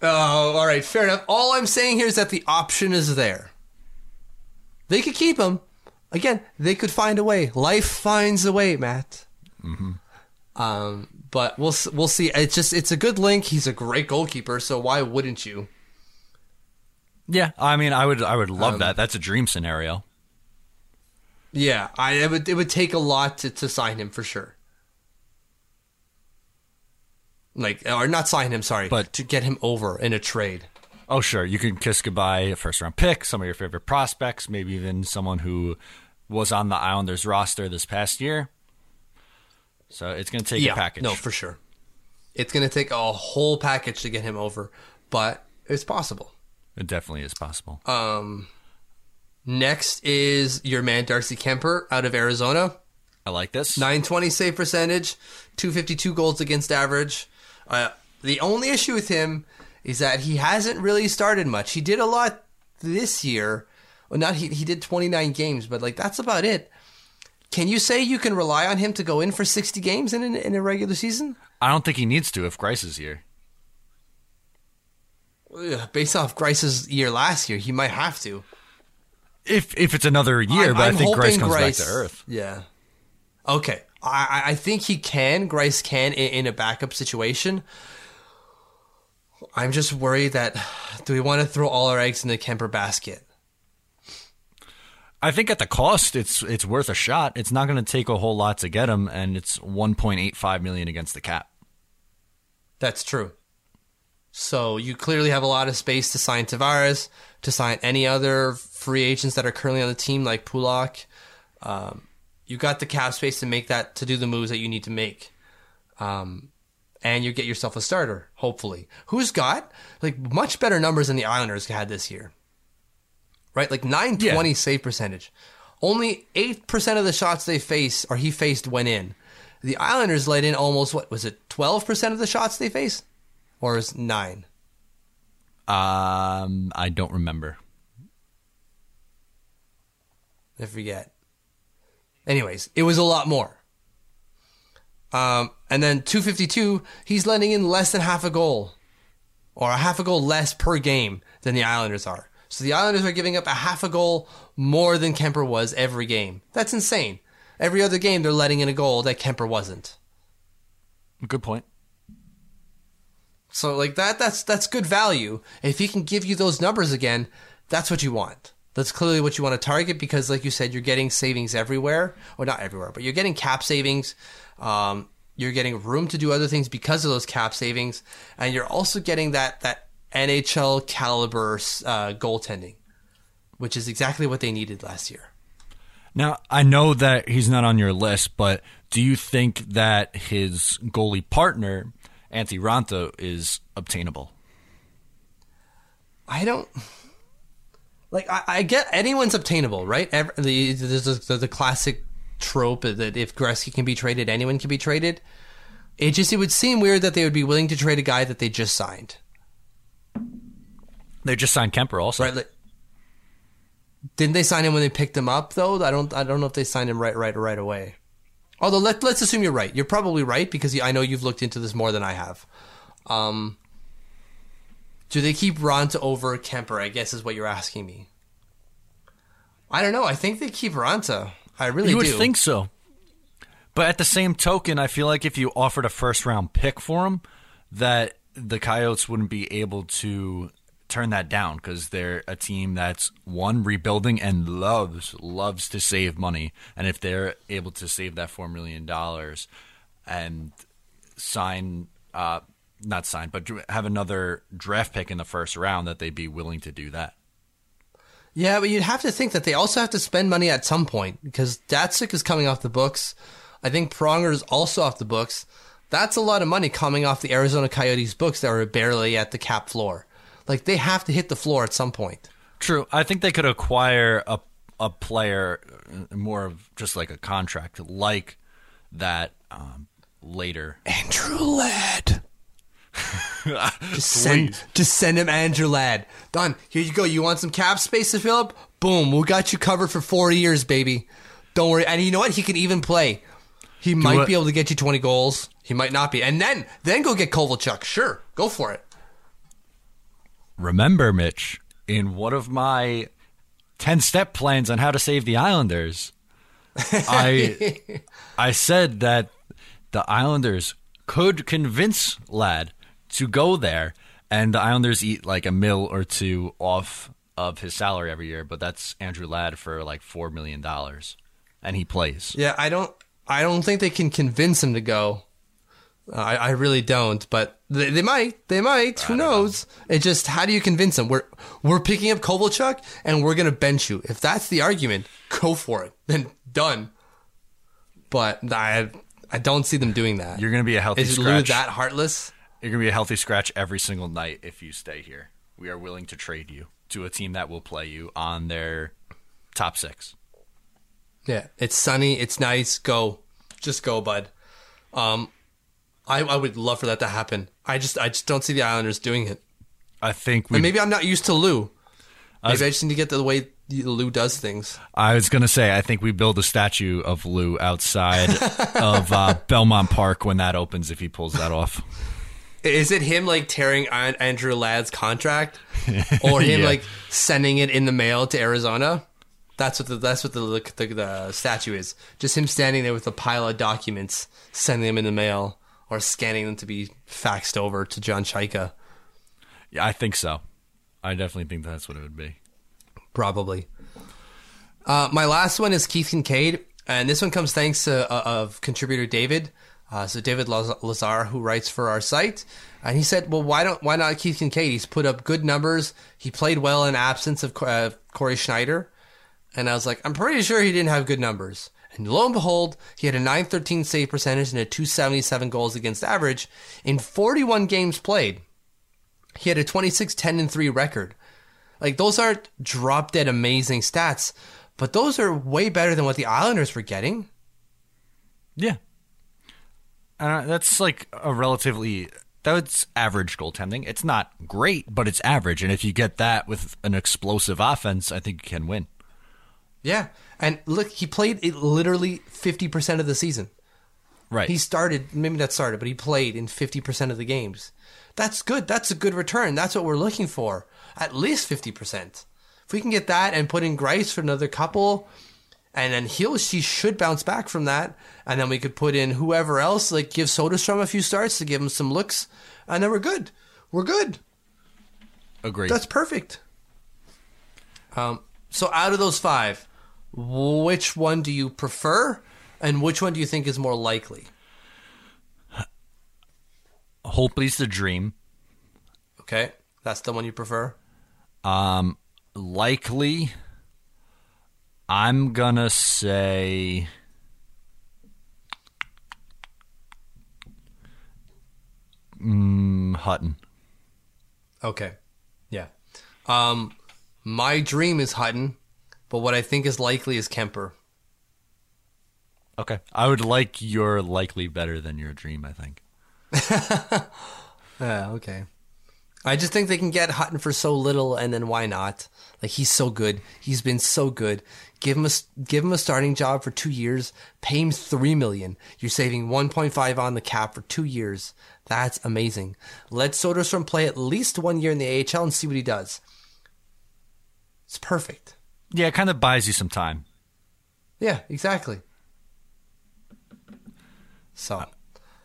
Oh, all right. Fair enough. All I'm saying here is that the option is there. They could keep him. Again, they could find a way. Life finds a way, Matt. Mm-hmm. Um, but we'll we'll see. It's just it's a good link. He's a great goalkeeper, so why wouldn't you? Yeah, I mean, I would I would love um, that. That's a dream scenario. Yeah, I it would it would take a lot to, to sign him for sure. Like or not sign him, sorry, but to get him over in a trade. Oh sure, you can kiss goodbye a first round pick, some of your favorite prospects, maybe even someone who was on the Islanders roster this past year. So it's going to take yeah, a package. No, for sure. It's going to take a whole package to get him over, but it's possible. It definitely is possible. Um, next is your man Darcy Kuemper out of Arizona. I like this. nine twenty save percentage, two fifty-two goals against average. Uh, the only issue with him is that he hasn't really started much. He did a lot this year. Well, not he, he did twenty-nine games, but like that's about it. Can you say you can rely on him to go in for sixty games in, in, in a regular season? I don't think he needs to if Grice is here. Based off Grice's year last year, he might have to. If if it's another year, I'm, but I'm I think Greiss comes Greiss, back to earth. Yeah. Okay. I, I think he can. Greiss can in, in a backup situation. I'm just worried that do we want to throw all our eggs in the Kuemper basket? I think at the cost, it's it's worth a shot. It's not going to take a whole lot to get him, and it's one point eight five million dollars against the cap. That's true. So you clearly have a lot of space to sign Tavares, to sign any other free agents that are currently on the team, like Pulak. Um, you got the cap space to make that, to do the moves that you need to make. Um, and you get yourself a starter, hopefully, who's got like much better numbers than the Islanders had this year. Right, like nine twenty yeah. save percentage. Only eight percent of the shots they face, or he faced, went in. The Islanders let in almost, what, was it twelve percent of the shots they face? Or is it nine? Um, I don't remember. I forget. Anyways, it was a lot more. Um, and then two fifty-two, he's letting in less than half a goal. Or a half a goal less per game than the Islanders are. So the Islanders are giving up a half a goal more than Kuemper was every game. That's insane. Every other game, they're letting in a goal that Kuemper wasn't. Good point. So like that, that's that's good value. If he can give you those numbers again, that's what you want. That's clearly what you want to target because, like you said, you're getting savings everywhere. Or not everywhere, but you're getting cap savings. Um, you're getting room to do other things because of those cap savings. And you're also getting that that... N H L caliber uh, goaltending, which is exactly what they needed last year. Now, I know that he's not on your list, but do you think that his goalie partner, Antti Raanta, is obtainable? I don't... Like, I, I get anyone's obtainable, right? Every, the, the, the, the classic trope that if Gretzky can be traded, anyone can be traded. It just, it would seem weird that they would be willing to trade a guy that they just signed. They just signed Kuemper also. Right, like, didn't they sign him when they picked him up, though? I don't I don't know if they signed him right right, right away. Although, let, let's assume you're right. You're probably right because I know you've looked into this more than I have. Um, do they keep Raanta over Kuemper, I guess is what you're asking me. I don't know. I think they keep Raanta. I really do. You would do. think so. But at the same token, I feel like if you offered a first-round pick for him, that the Coyotes wouldn't be able to... turn that down because they're a team that's one rebuilding and loves loves to save money. And if they're able to save that four million dollars and sign, uh, not sign, but have another draft pick in the first round, that they'd be willing to do that. Yeah, but you'd have to think that they also have to spend money at some point because Datsuk is coming off the books. I think Pronger is also off the books. That's a lot of money coming off the Arizona Coyotes books that are barely at the cap floor. Like, they have to hit the floor at some point. True. I think they could acquire a a player, more of just like a contract, like that um, later. Andrew Ladd. just, send, just send him Andrew Ladd. Done. Here you go. You want some cap space to fill up? Boom. We got you covered for four years, baby. Don't worry. And you know what? He can even play. He Do might what? be able to get you twenty goals. He might not be. And then, then go get Kovalchuk. Sure. Go for it. Remember, Mitch, in one of my ten-step plans on how to save the Islanders, I I said that the Islanders could convince Ladd to go there, and the Islanders eat like a mil or two off of his salary every year, but that's Andrew Ladd for like four million dollars, and he plays. Yeah, I don't, I don't think they can convince him to go. Uh, I, I really don't, but they, they might. They might. Who knows? Know. It just, how do you convince them? We're we're picking up Kovalchuk and we're going to bench you. If that's the argument, go for it. Then done. But I I don't see them doing that. You're going to be a healthy Is scratch. Is Lou that heartless? You're going to be a healthy scratch every single night if you stay here. We are willing to trade you to a team that will play you on their top six. Yeah. It's sunny. It's nice. Go. Just go, bud. Um. I, I would love for that to happen. I just I just don't see the Islanders doing it. I think we... And maybe I'm not used to Lou. Maybe I, was, I just need to get to the way Lou does things. I was going to say, I think we build a statue of Lou outside of uh, Belmont Park when that opens, if he pulls that off. Is it him, like, tearing Andrew Ladd's contract? Or him, yeah. like, sending it in the mail to Arizona? That's what the that's what the the, the statue is. Just him standing there with a pile of documents, sending them in the mail or scanning them to be faxed over to John Chaika. Yeah, I think so. I definitely think that's what it would be. Probably. Uh, my last one is Keith Kincaid, and this one comes thanks to uh, of contributor David. Uh, so David Lazar, who writes for our site, and he said, "Well, why don't why not Keith Kincaid? He's put up good numbers. He played well in absence of uh, Corey Schneider." And I was like, I'm pretty sure he didn't have good numbers. And lo and behold, he had a nine thirteen save percentage and a two seventy-seven goals against average in forty-one games played. He had a twenty-six ten and three record. Like, those aren't drop-dead amazing stats, but those are way better than what the Islanders were getting. Yeah. Uh, that's like a relatively... That's average goaltending. It's not great, but it's average. And if you get that with an explosive offense, I think you can win. Yeah, and look, he played it literally fifty percent of the season. Right. He started, maybe not started, but he played in fifty percent of the games. That's good. That's a good return. That's what we're looking for, at least fifty percent. If we can get that and put in Grice for another couple, and then he'll, she should bounce back from that, and then we could put in whoever else, like give Soderstrom a few starts to give him some looks, and then we're good. We're good. Agreed. That's perfect. Um. So out of those five... Which one do you prefer, and which one do you think is more likely? Hope is the dream. Okay, that's the one you prefer. Um, likely, I'm gonna say mm, Hutton. Okay, yeah. Um, my dream is Hutton. But what I think is likely is Kuemper. Okay. I would like your likely better than your dream, I think. Yeah, okay. I just think they can get Hutton for so little, and then why not? Like, he's so good. He's been so good. Give him a, give him a starting job for two years. Pay him three million dollars. You're saving one point five on the cap for two years. That's amazing. Let Soderstrom play at least one year in the A H L and see what he does. It's perfect. Yeah, it kind of buys you some time. Yeah, exactly. So,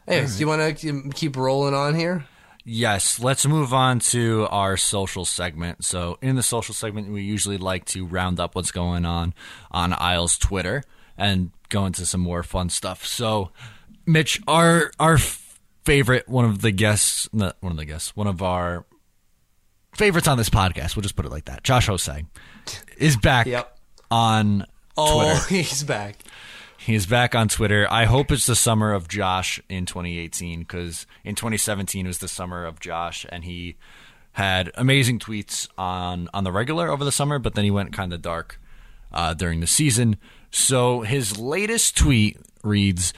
anyways, do you want to keep rolling on here? Yes, let's move on to our social segment. So, in the social segment, we usually like to round up what's going on on Isles Twitter and go into some more fun stuff. So, Mitch, our our favorite, one of the guests, not one of the guests, one of our favorites on this podcast, we'll just put it like that, Josh Ho-Sang, is back yep. on oh, Twitter. Oh, he's back. He's back on Twitter. I hope it's the summer of Josh in twenty eighteen, because in twenty seventeen was the summer of Josh, and he had amazing tweets on, on the regular over the summer, but then he went kind of dark uh, during the season. So his latest tweet reads,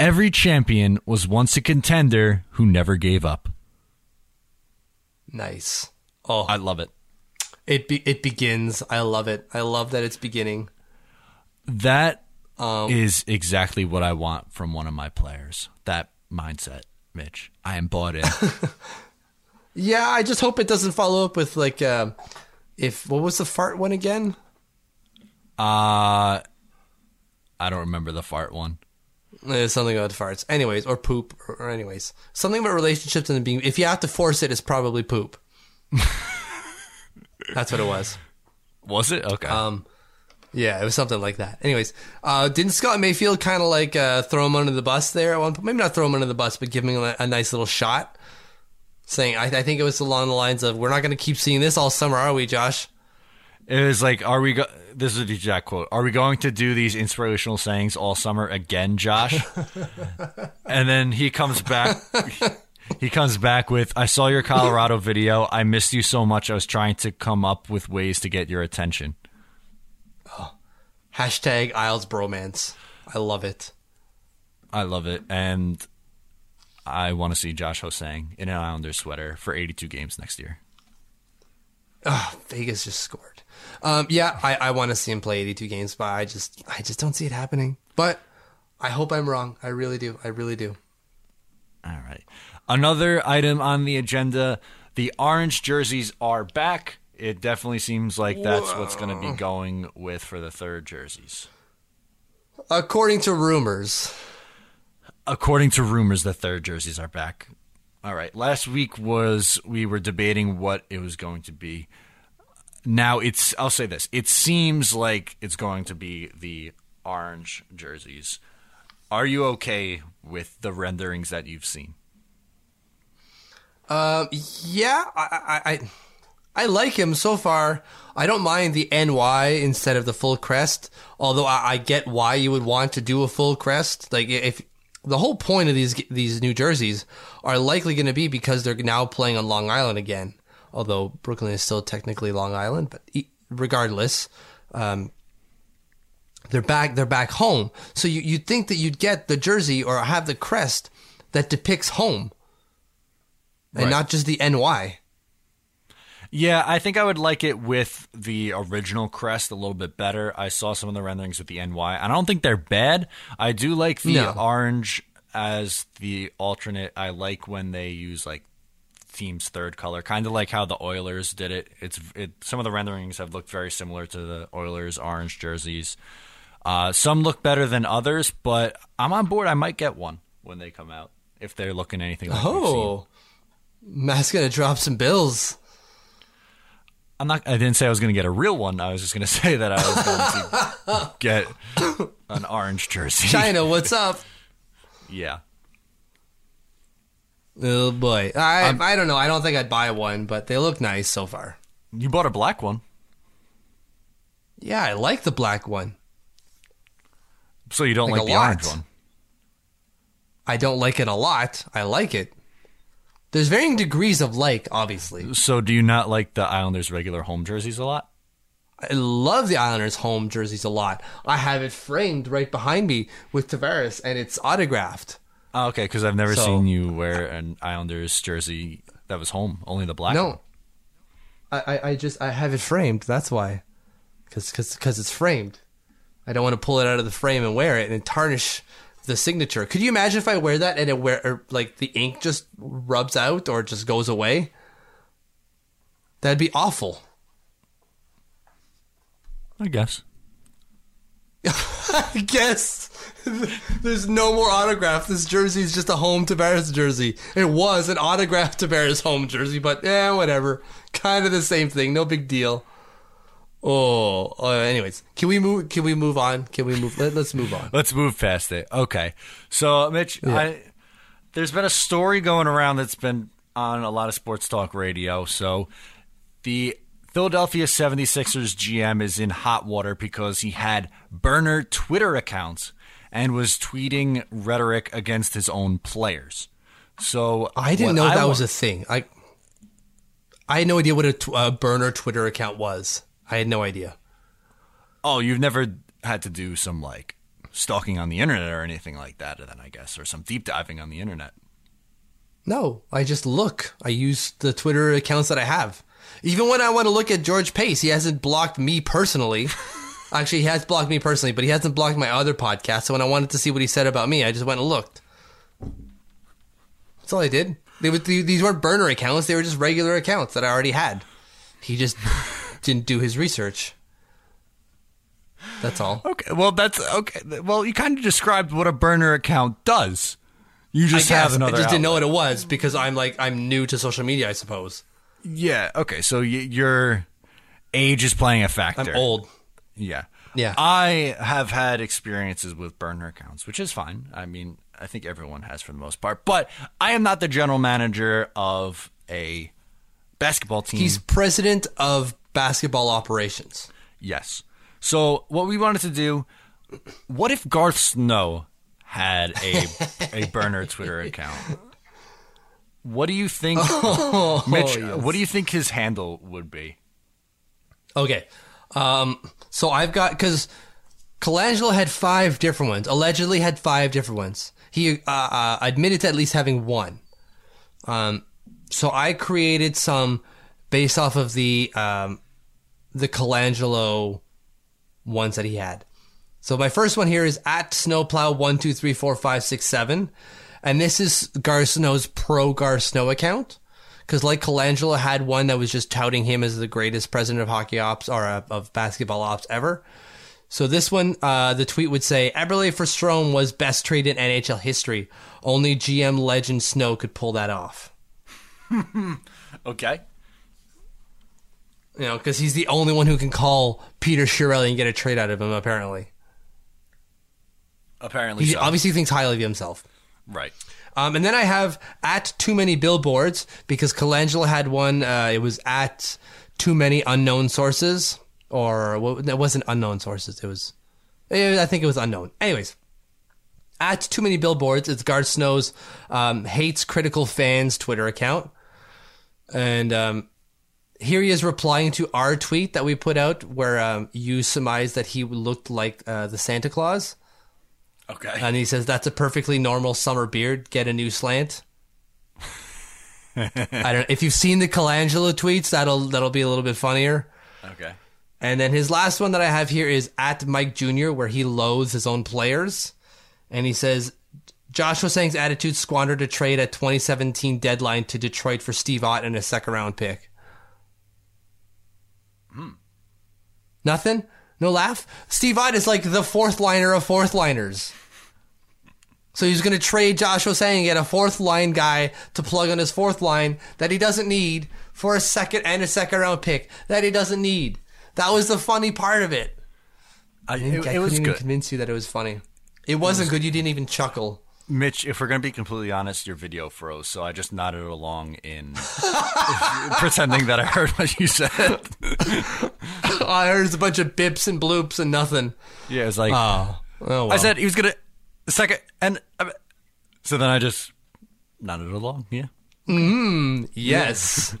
"Every champion was once a contender who never gave up." Nice. Oh, I love it. It be, it begins. I love it. I love that it's beginning. That um, is exactly what I want from one of my players. That mindset, Mitch. I am bought in. Yeah, I just hope it doesn't follow up with like, uh, if what was the fart one again? Uh I don't remember the fart one. It's something about farts. Anyways, or poop, or, or anyways. Something about relationships and being... If you have to force it, it's probably poop. That's what it was. Was it? Okay. Um, yeah, it was something like that. Anyways, uh, didn't Scott Mayfield kind of like uh, throw him under the bus there at one point? Maybe not throw him under the bus, but give him a, a nice little shot. Saying, I, I think it was along the lines of, we're not going to keep seeing this all summer, are we, Josh? It was like, are we... Go- This is the exact quote. "Are we going to do these inspirational sayings all summer again, Josh?" And then he comes back. He comes back with, "I saw your Colorado video. I missed you so much. I was trying to come up with ways to get your attention." Oh. Hashtag Isles bromance. I love it. I love it. And I want to see Josh Ho-Sang in an Islanders sweater for eighty-two games next year. Oh, Vegas just scored. Um, yeah, I, I want to see him play eighty-two games, but I just I just don't see it happening. But I hope I'm wrong. I really do. I really do. All right. Another item on the agenda, the orange jerseys are back. It definitely seems like that's Whoa. what's going to be going with for the third jerseys. According to rumors. According to rumors, the third jerseys are back. All right. Last week was we were debating what it was going to be. Now it's I'll say this. It seems like it's going to be the orange jerseys. Are you okay with the renderings that you've seen? Uh, yeah, I, I, I, I like him so far. I don't mind the N Y instead of the full crest, although I, I get why you would want to do a full crest. Like, if the whole point of these these new jerseys are likely going to be because they're now playing on Long Island again, although Brooklyn is still technically Long Island, but regardless, um, they're back. They're back home. So you you'd think that you'd get the jersey or have the crest that depicts home. And right. not just the N Y. Yeah, I think I would like it with the original crest a little bit better. I saw some of the renderings with the N Y, and I don't think they're bad. I do like the no. orange as the alternate. I like when they use like team's third color, kind of like how the Oilers did it. It's it, some of the renderings have looked very similar to the Oilers orange jerseys. Uh, some look better than others, but I'm on board. I might get one when they come out if they're looking anything like oh. we've seen. Matt's going to drop some bills. I'm not. I didn't say I was going to get a real one. I was just going to say that I was going to get an orange jersey. China, what's up? Yeah. Oh, boy. I um, I don't know. I don't think I'd buy one, but they look nice so far. You bought a black one. Yeah, I like the black one. So you don't like, like the lot. orange one? I don't like it a lot. I like it. There's varying degrees of like, obviously. So do you not like the Islanders' regular home jerseys a lot? I love the Islanders' home jerseys a lot. I have it framed right behind me with Tavares, and it's autographed. Oh, okay, because I've never so, seen you wear an Islanders' jersey that was home, only the black no, one. No, I, I just I have it framed, that's why. Because cause, cause it's framed. I don't want to pull it out of the frame and wear it and tarnish the signature. Could you imagine if I wear that and it wear or like the ink just rubs out or just goes away? That'd be awful. I guess. I guess there's no more autograph. This jersey is just a home Tavares jersey. It was an autographed Tavares home jersey, but eh, whatever. Kind of the same thing. No big deal. Oh, uh, anyways, can we move? Can we move on? Can we move? Let, let's move on. Let's move past it. Okay. So, Mitch, yeah. I, there's been a story going around that's been on a lot of sports talk radio. So, the Philadelphia seventy-sixers G M is in hot water because he had burner Twitter accounts and was tweeting rhetoric against his own players. So, I didn't know I that wa- was a thing. I I had no idea what a, tw- a burner Twitter account was. I had no idea. Oh, you've never had to do some, like, stalking on the internet or anything like that, then, I guess, or some deep diving on the internet. No, I just look. I use the Twitter accounts that I have. Even when I want to look at George Pace, he hasn't blocked me personally. Actually, he has blocked me personally, but he hasn't blocked my other podcast, so when I wanted to see what he said about me, I just went and looked. That's all I did. They were, these weren't burner accounts. They were just regular accounts that I already had. He just... didn't do his research. That's all. Okay. Well, that's okay. Well, you kind of described what a burner account does. You just I have guess. another. I just outlet. didn't know what it was because I'm like I'm new to social media, I suppose. Yeah. Okay. So y- your age is playing a factor. I'm old. Yeah. Yeah. I have had experiences with burner accounts, which is fine. I mean, I think everyone has for the most part. But I am not the general manager of a basketball team. He's president of basketball operations. Yes. So what we wanted to do, what if Garth Snow had a a burner Twitter account? What do you think, oh, Mitch, yes. what do you think his handle would be? Okay. Um, so I've got, because Colangelo had five different ones, allegedly had five different ones. He uh, uh, admitted to at least having one. Um, so I created some based off of the... Um, the Colangelo ones that he had. So my first one here is at snowplow one two three four five six seven. And this is Gar Snow's pro Gar Snow account. Because like Colangelo had one that was just touting him as the greatest president of hockey ops or uh, of basketball ops ever. So this one, uh, the tweet would say, Eberle for Strome was best trade in N H L history. Only G M legend Snow could pull that off. Okay. You know, because he's the only one who can call Peter Chiarelli and get a trade out of him, apparently. Apparently He so. obviously thinks highly of himself. Right. Um, and then I have at too many billboards, because Colangelo had one. Uh, it was at too many unknown sources. Or well, it wasn't unknown sources. It was, I think it was unknown. Anyways, at too many billboards, it's Garth Snow's um, hates critical fans Twitter account. And um, here he is replying to our tweet that we put out where um, you surmised that he looked like uh, the Santa Claus. Okay. And he says, that's a perfectly normal summer beard. Get a new slant. I don't. If you've seen the Colangelo tweets, that'll that'll be a little bit funnier. Okay. And then his last one that I have here is at Mike Junior, where he loathes his own players. And he says, Josh Ho-Sang's attitude squandered a trade at twenty seventeen deadline to Detroit for Steve Ott and a second round pick. Hmm. Nothing? No laugh? Steve Ott is like the fourth liner of fourth liners. So he's going to trade Josh Ho-Sang and get a fourth line guy to plug on his fourth line that he doesn't need for a second and a second round pick that he doesn't need. That was the funny part of it. I, I, it, I it was couldn't good. even convince you that it was funny. It wasn't it was good. good. You didn't even chuckle. Mitch, if we're going to be completely honest, your video froze, so I just nodded along in pretending that I heard what you said. I heard a bunch of bips and bloops and nothing. Yeah, it was like, oh, oh well. I said he was going to, second, and uh, so then I just nodded along, yeah. Mmm, yes.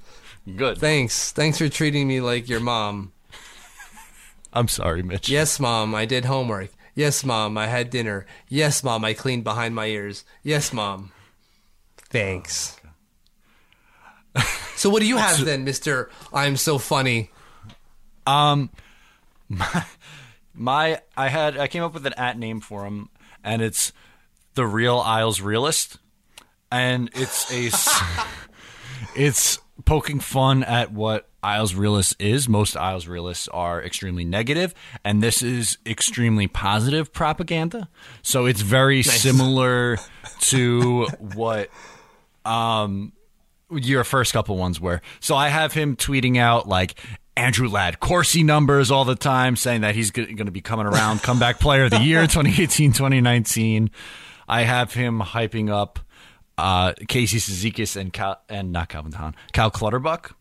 Yeah. Good. Thanks. Thanks for treating me like your mom. I'm sorry, Mitch. Yes, Mom, I did homework. Yes, Mom, I had dinner. Yes, Mom, I cleaned behind my ears. Yes, Mom. Thanks. Oh, so what do you have then, Mister I'm so funny? Um, my, my I had I came up with an at name for him, and it's the Real Isles Realist, and it's a it's poking fun at what Isles Realist is. Most Isles Realists are extremely negative, and this is extremely positive propaganda. So it's very nice. Similar to what um, your first couple ones were. So I have him tweeting out like Andrew Ladd Corsi numbers all the time, saying that he's going to be coming around, comeback player of the year twenty eighteen twenty nineteen. I have him hyping up uh, Casey Cizikas and Cal, and not Calvin de Haan, Cal Clutterbuck.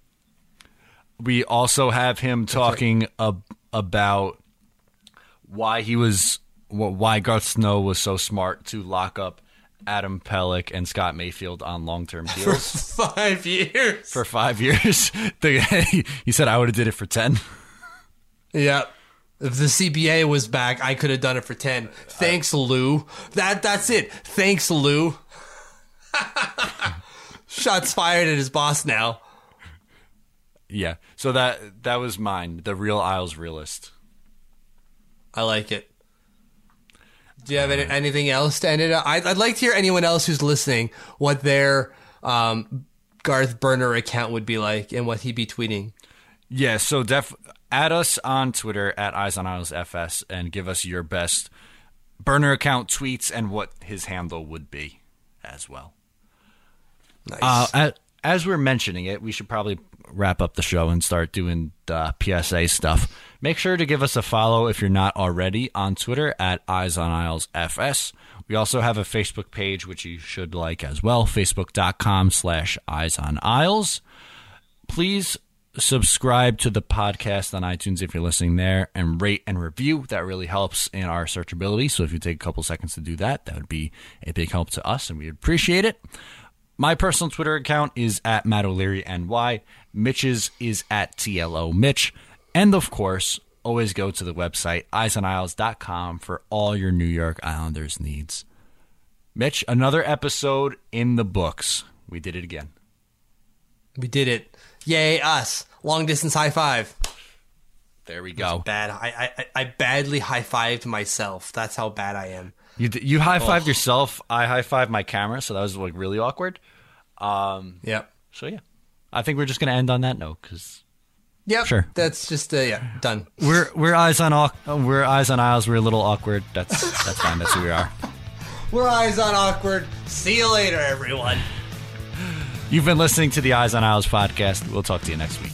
We also have him talking ab- about why he was, why Garth Snow was so smart to lock up Adam Pellick and Scott Mayfield on long-term deals for five years. For five years, he said, "I would have did it for ten." Yeah, if the C B A was back, I could have done it for ten. Thanks, uh, Lou. That that's it. Thanks, Lou. Shots fired at his boss now. Yeah, so that that was mine, the Real Isles Realist. I like it. Do you have uh, any, anything else to end it on? I'd, I'd like to hear anyone else who's listening what their um, Garth burner account would be like and what he'd be tweeting. Yeah, so def- add us on Twitter at Eyes on Isles F S and give us your best burner account tweets and what his handle would be as well. Nice. Uh, at, as we're mentioning it, we should probably wrap up the show and start doing uh, P S A stuff. Make sure to give us a follow if you're not already on Twitter at Eyes on Isles F S. We also have a Facebook page, which you should like as well, facebook.com slash Eyes on Isles. Please subscribe to the podcast on iTunes if you're listening there and rate and review. That really helps in our searchability. So if you take a couple seconds to do that, that would be a big help to us and we appreciate it. My personal Twitter account is at Matt O'Leary N Y. Mitch's is at T L O Mitch. And of course, always go to the website, eyes on isles dot com, for all your New York Islanders needs. Mitch, another episode in the books. We did it again. We did it. Yay, us. Long distance high five. There we go. Bad. I, I, I badly high fived myself. That's how bad I am. You you high-fived oh. yourself. I high-fived my camera, so that was like really awkward. Um, yeah. So, yeah. I think we're just going to end on that note because. Yep, sure. That's just uh, yeah, done. We're we're eyes on we're eyes on Isles. We're a little awkward. That's that's fine. That's who we are. We're eyes on awkward. See you later, everyone. You've been listening to the Eyes on Isles podcast. We'll talk to you next week.